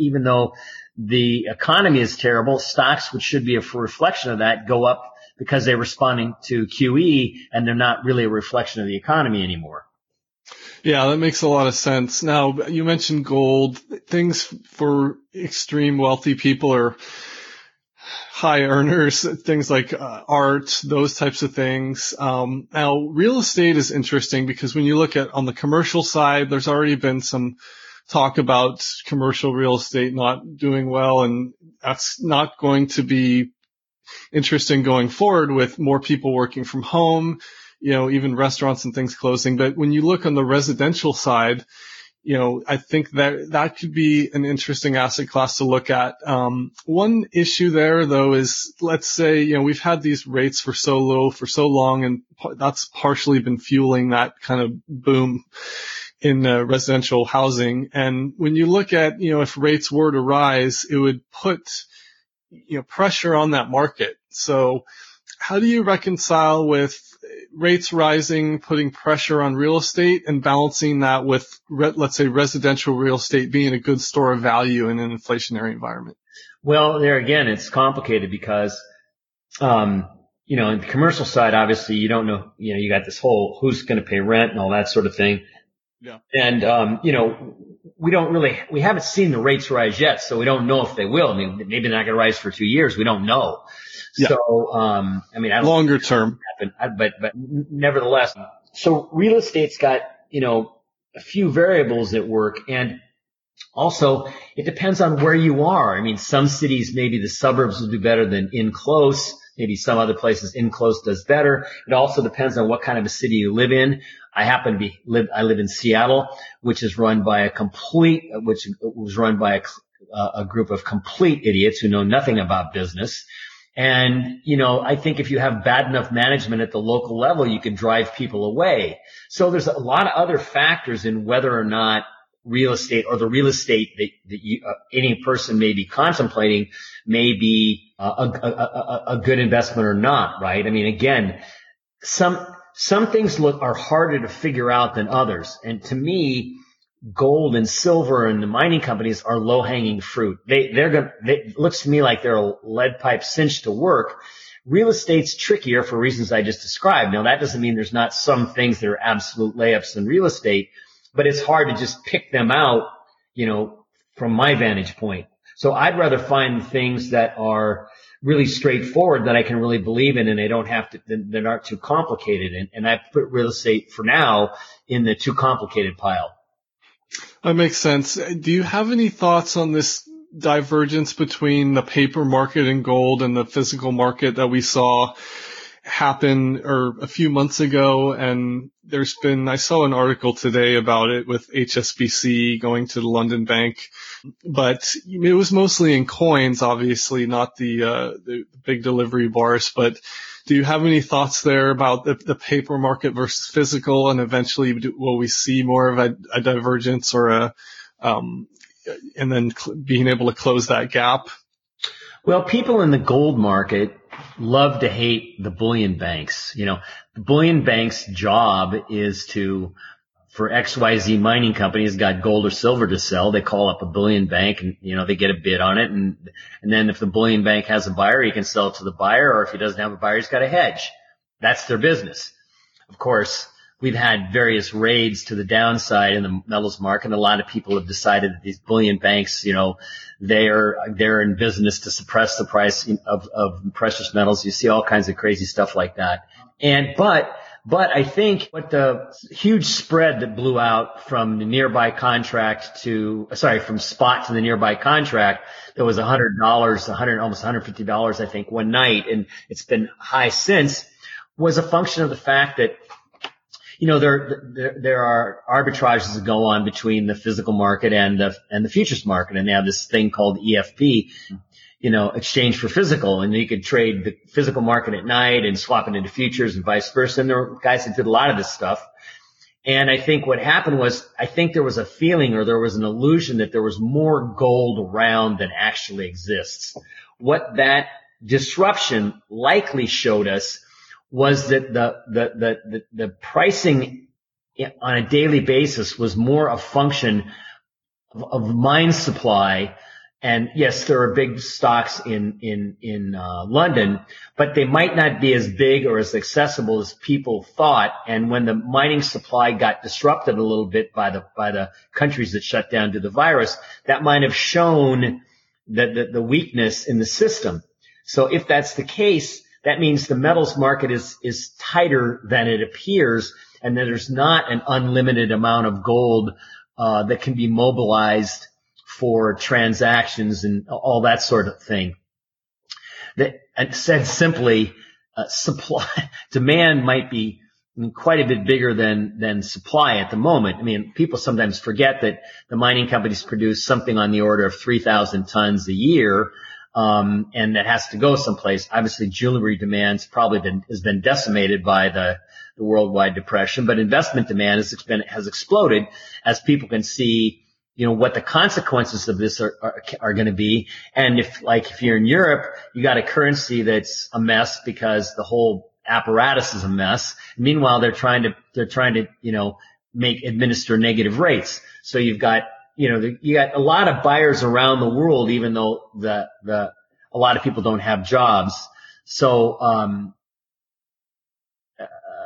even though the economy is terrible, stocks, which should be a reflection of that, go up because they're responding to QE and they're not really a reflection of the economy anymore. Yeah, that makes a lot of sense. Now, you mentioned gold. Things for extreme wealthy people or high earners, things like art, those types of things. Now, real estate is interesting because when you look at on the commercial side, there's already been some talk about commercial real estate not doing well, and that's not going to be interesting going forward with more people working from home, you know, even restaurants and things closing. But when you look on the residential side, you know, I think that could be an interesting asset class to look at. One issue there, though, is, let's say, you know, we've had these rates for so low for so long, and that's partially been fueling that kind of boom in residential housing. And when you look at, you know, if rates were to rise, it would put, you know, pressure on that market. So how do you reconcile with rates rising, putting pressure on real estate, and balancing that with, let's say, residential real estate being a good store of value in an inflationary environment? Well, there again, it's complicated because, you know, on the commercial side, obviously, you don't know, you know, you got this whole who's going to pay rent and all that sort of thing. Yeah. And, you know, we haven't seen the rates rise yet, so we don't know if they will. I mean, maybe they're not going to rise for 2 years. We don't know. Yeah. So, I mean, I don't longer term, but nevertheless. So real estate's got, you know, a few variables at work, and also it depends on where you are. I mean, some cities, maybe the suburbs will do better than in close. Maybe some other places in close does better. It also depends on what kind of a city you live in. I live in Seattle, which is run by a group of complete idiots who know nothing about business. And, you know, I think if you have bad enough management at the local level, you can drive people away. So there's a lot of other factors in whether or not real estate or the real estate that any person may be contemplating may be a good investment or not, right? I mean, again, some things are harder to figure out than others. And to me, gold and silver and the mining companies are low hanging fruit. It looks to me like they're a lead pipe cinched to work. Real estate's trickier for reasons I just described. Now, that doesn't mean there's not some things that are absolute layups in real estate, but it's hard to just pick them out, you know, from my vantage point. So I'd rather find things that are really straightforward, that I can really believe in, and that aren't too complicated. And I put real estate for now in the too complicated pile. That makes sense. Do you have any thoughts on this divergence between the paper market and gold and the physical market that we saw happen a few months ago? And I saw an article today about it with HSBC going to the London Bank, but it was mostly in coins, obviously, not the big delivery bars. But do you have any thoughts there about the paper market versus physical, and eventually will we see more of a divergence or and then being able to close that gap? Well, people in the gold market love to hate the bullion banks. You know, the bullion bank's job is to, for XYZ mining companies got gold or silver to sell, they call up a bullion bank and, you know, they get a bid on it. And then if the bullion bank has a buyer, he can sell it to the buyer, or if he doesn't have a buyer, he's got a hedge. That's their business. Of course, we've had various raids to the downside in the metals market. A lot of people have decided that these bullion banks, you know, they're in business to suppress the price of precious metals. You see all kinds of crazy stuff like that. But I think what the huge spread that blew out from the nearby contract from spot to the nearby contract, there was almost $150, I think, one night, and it's been high since, was a function of the fact that, you know, there are arbitrages that go on between the physical market and the futures market, and they have this thing called EFP. You know, exchange for physical, and you could trade the physical market at night and swap it into futures and vice versa. And there were guys that did a lot of this stuff. And I think what happened was, I think there was a feeling, or there was an illusion, that there was more gold around than actually exists. What that disruption likely showed us was that the pricing on a daily basis was more a function of mine supply. And yes, there are big stocks in London, but they might not be as big or as accessible as people thought. And when the mining supply got disrupted a little bit by the countries that shut down due to the virus, that might have shown the weakness in the system. So if that's the case, that means the metals market is tighter than it appears, and that there's not an unlimited amount of gold that can be mobilized for transactions and all that sort of thing. That said simply, supply demand might be quite a bit bigger than supply at the moment. I mean, people sometimes forget that the mining companies produce something on the order of 3,000 tons a year, and that has to go someplace. Obviously, jewelry demand's probably has been decimated by the worldwide depression, but investment demand has exploded, as people can see, you know, what the consequences of this are going to be. And if you're in Europe, you got a currency that's a mess because the whole apparatus is a mess. Meanwhile, they're trying to, you know, administer negative rates. So you've got, you know, you got a lot of buyers around the world, even though a lot of people don't have jobs. So,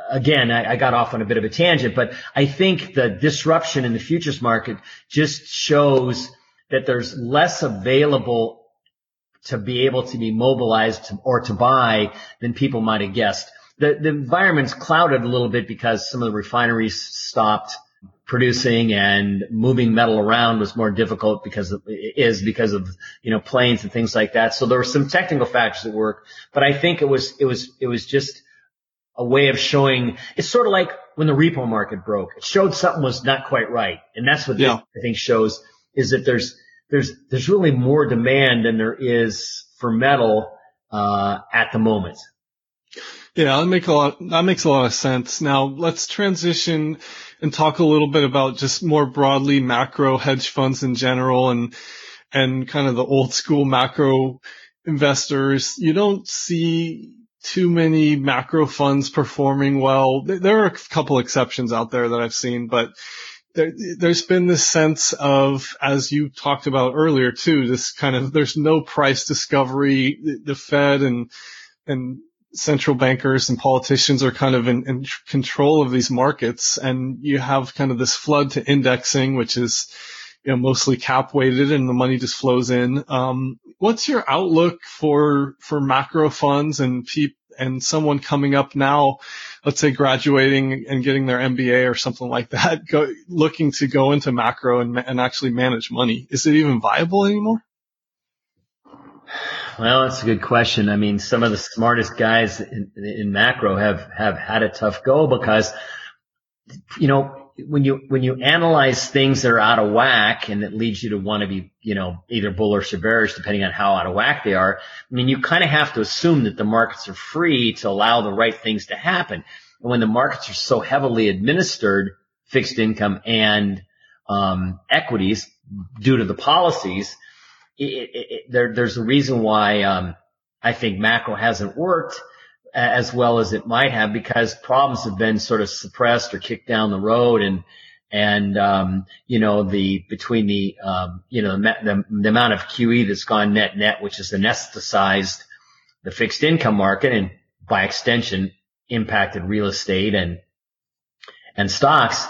again, I got off on a bit of a tangent, but I think the disruption in the futures market just shows that there's less available to be able to be mobilized or to buy than people might have guessed. The environment's clouded a little bit because some of the refineries stopped producing and moving metal around was more difficult because of, you know, planes and things like that. So there were some technical factors at work, but I think it was just a way of showing. It's sort of like when the repo market broke, it showed something was not quite right. And that's what this, I think, shows is that there's really more demand than there is for metal, at the moment. Yeah, that makes a lot of sense. Now let's transition and talk a little bit about just more broadly macro hedge funds in general and kind of the old school macro investors. You don't see too many macro funds performing well. There are a couple exceptions out there that I've seen, but there's been this sense of, as you talked about earlier too, this kind of, there's no price discovery. The Fed and central bankers and politicians are kind of in control of these markets, and you have kind of this flood to indexing, which is, you know, mostly cap weighted, and the money just flows in. What's your outlook for macro funds and someone coming up now, let's say graduating and getting their MBA or something like that, looking to go into macro and actually manage money? Is it even viable anymore? Well, that's a good question. I mean, some of the smartest guys in macro have had a tough go because, you know, when you analyze things that are out of whack and that leads you to want to be, you know, either bullish or bearish, depending on how out of whack they are. I mean, you kind of have to assume that the markets are free to allow the right things to happen. And when the markets are so heavily administered, fixed income and, equities due to the policies, there's a reason why I think macro hasn't worked as well as it might have, because problems have been sort of suppressed or kicked down the road, and you know, the amount of QE that's gone net, which has anesthetized the fixed income market and by extension impacted real estate and stocks.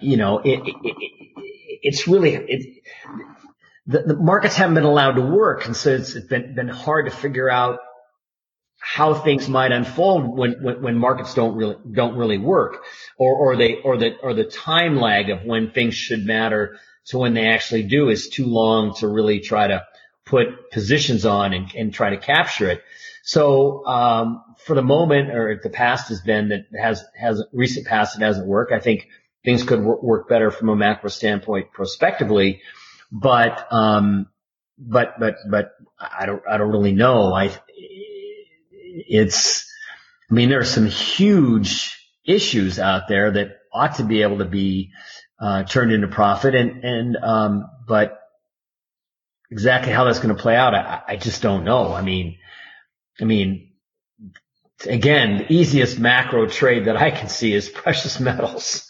You know, it's really. The markets haven't been allowed to work, and so it's been hard to figure out how things might unfold when markets don't really work, or the time lag of when things should matter to when they actually do is too long to really try to put positions on and try to capture it. So for the moment, or the past has been that has recent past it hasn't worked. I think things could work better from a macro standpoint prospectively. But I don't really know. There are some huge issues out there that ought to be able to be, turned into profit and but exactly how that's going to play out, I just don't know. I mean, again, the easiest macro trade that I can see is precious metals.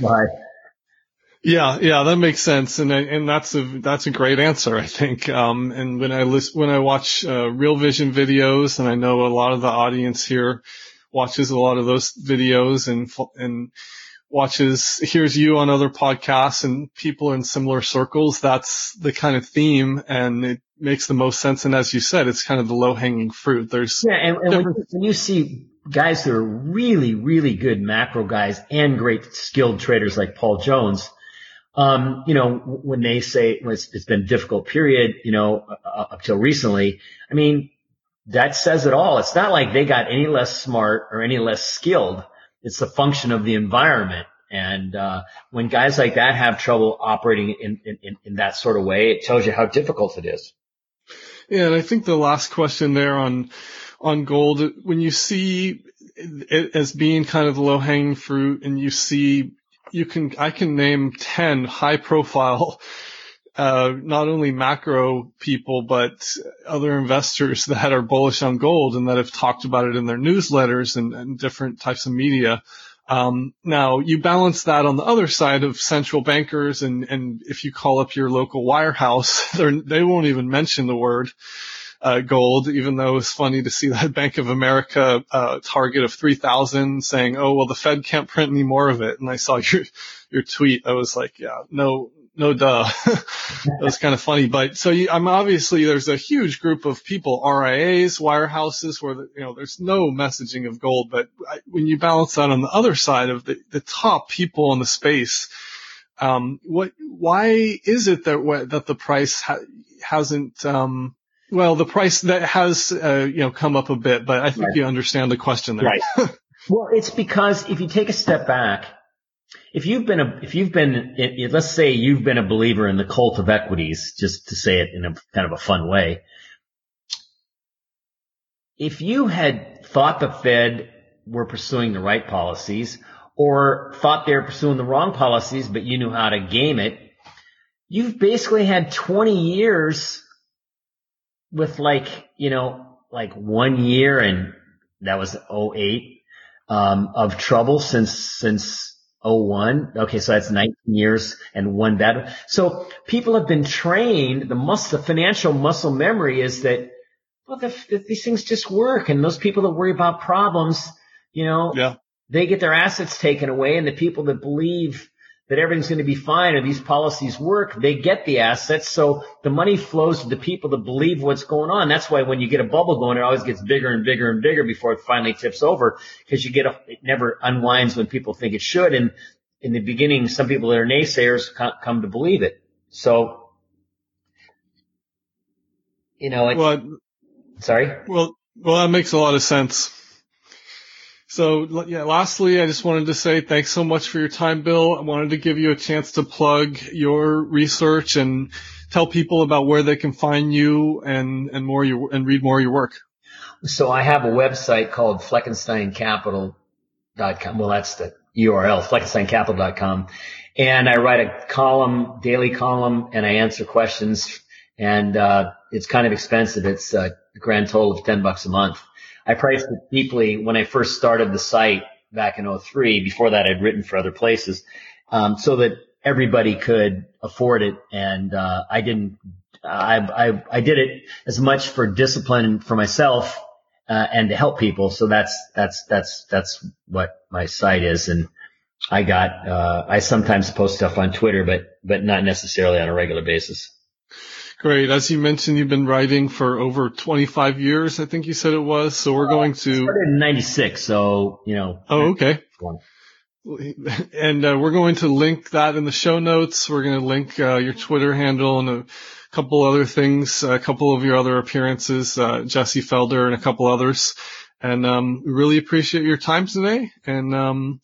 But, Yeah, that makes sense, and that's a great answer, I think. And when I watch Real Vision videos, and I know a lot of the audience here watches a lot of those videos and hears you on other podcasts and people in similar circles. That's the kind of theme, and it makes the most sense. And as you said, it's kind of the low hanging fruit. When you see guys who are really, really good macro guys and great skilled traders like Paul Jones. You know, when they say it's been a difficult period, you know, up till recently, I mean, that says it all. It's not like they got any less smart or any less skilled. It's a function of the environment. And, when guys like that have trouble operating in that sort of way, it tells you how difficult it is. Yeah. And I think the last question there on gold, when you see it as being kind of low hanging fruit and you see I can name 10 high profile, not only macro people, but other investors that are bullish on gold and that have talked about it in their newsletters and different types of media. Now you balance that on the other side of central bankers and if you call up your local wirehouse, they won't even mention the word. gold, even though it was funny to see that Bank of America target of 3,000 saying, oh, well, the Fed can't print any more of it. And I saw your tweet. I was like, yeah, no, duh. That was kind of funny. But so I'm obviously there's a huge group of people, RIAs, wirehouses, where there's no messaging of gold. But when you balance that on the other side of the top people in the space, why is it that the price hasn't? Well, the price that has come up a bit, but I think right. You understand the question there. Right. Well, it's because if you take a step back. Let's say you've been a believer in the cult of equities, just to say it in a kind of a fun way. If you had thought the Fed were pursuing the right policies or thought they were pursuing the wrong policies, but you knew how to game it, you've basically had 20 years with like 1 year, and that was 2008, of trouble since 2001. Okay, so that's 19 years and one bad. So people have been trained. The financial muscle memory is that, well, these things just work. And those people that worry about problems, they get their assets taken away. And the people that believe that everything's going to be fine or these policies work, they get the assets. So the money flows to the people that believe what's going on. That's why when you get a bubble going, it always gets bigger and bigger and bigger before it finally tips over, because it never unwinds when people think it should. And in the beginning, some people that are naysayers come to believe it. So, Well, that makes a lot of sense. So, lastly, I just wanted to say thanks so much for your time, Bill. I wanted to give you a chance to plug your research and tell people about where they can find you and read more of your work. So I have a website called FleckensteinCapital.com. Well, that's the URL, FleckensteinCapital.com. And I write a daily column, and I answer questions. And it's kind of expensive. It's a grand total of $10 a month. I priced it deeply when I first started the site back in 2003. Before that, I'd written for other places, so that everybody could afford it. And I did it as much for discipline for myself and to help people. So that's what my site is. And I got I sometimes post stuff on Twitter, but not necessarily on a regular basis. Great. As you mentioned, you've been writing for over 25 years, I think you said it was. So we're going to... I started in 96, so, Oh, okay. And we're going to link that in the show notes. We're going to link your Twitter handle and a couple other things, a couple of your other appearances, Jesse Felder and a couple others. And we really appreciate your time today. And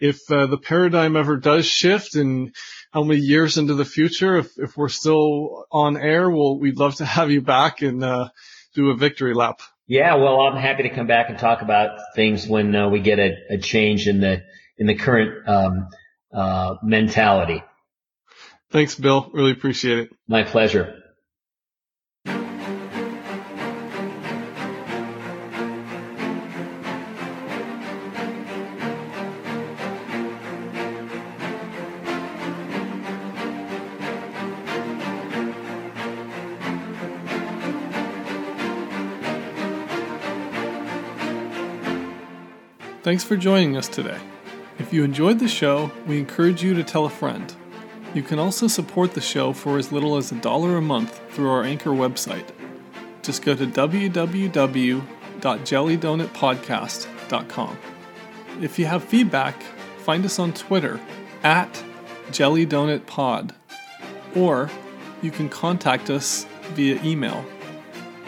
if the paradigm ever does shift and... how many years into the future, if we're still on air, we'd love to have you back and do a victory lap. Yeah, well, I'm happy to come back and talk about things when we get a change in the current mentality. Thanks, Bill. Really appreciate it. My pleasure. Thanks for joining us today. If you enjoyed the show, we encourage you to tell a friend. You can also support the show for as little as $1 a month through our Anchor website. Just go to www.jellydonutpodcast.com. If you have feedback, find us on Twitter @JellyDonutPod, or you can contact us via email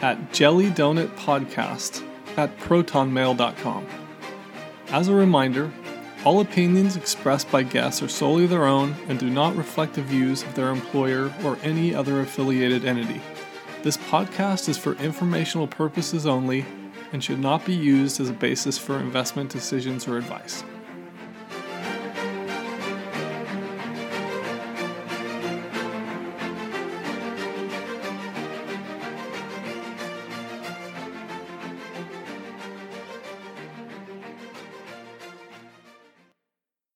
at jellydonutpodcast@protonmail.com. As a reminder, all opinions expressed by guests are solely their own and do not reflect the views of their employer or any other affiliated entity. This podcast is for informational purposes only and should not be used as a basis for investment decisions or advice.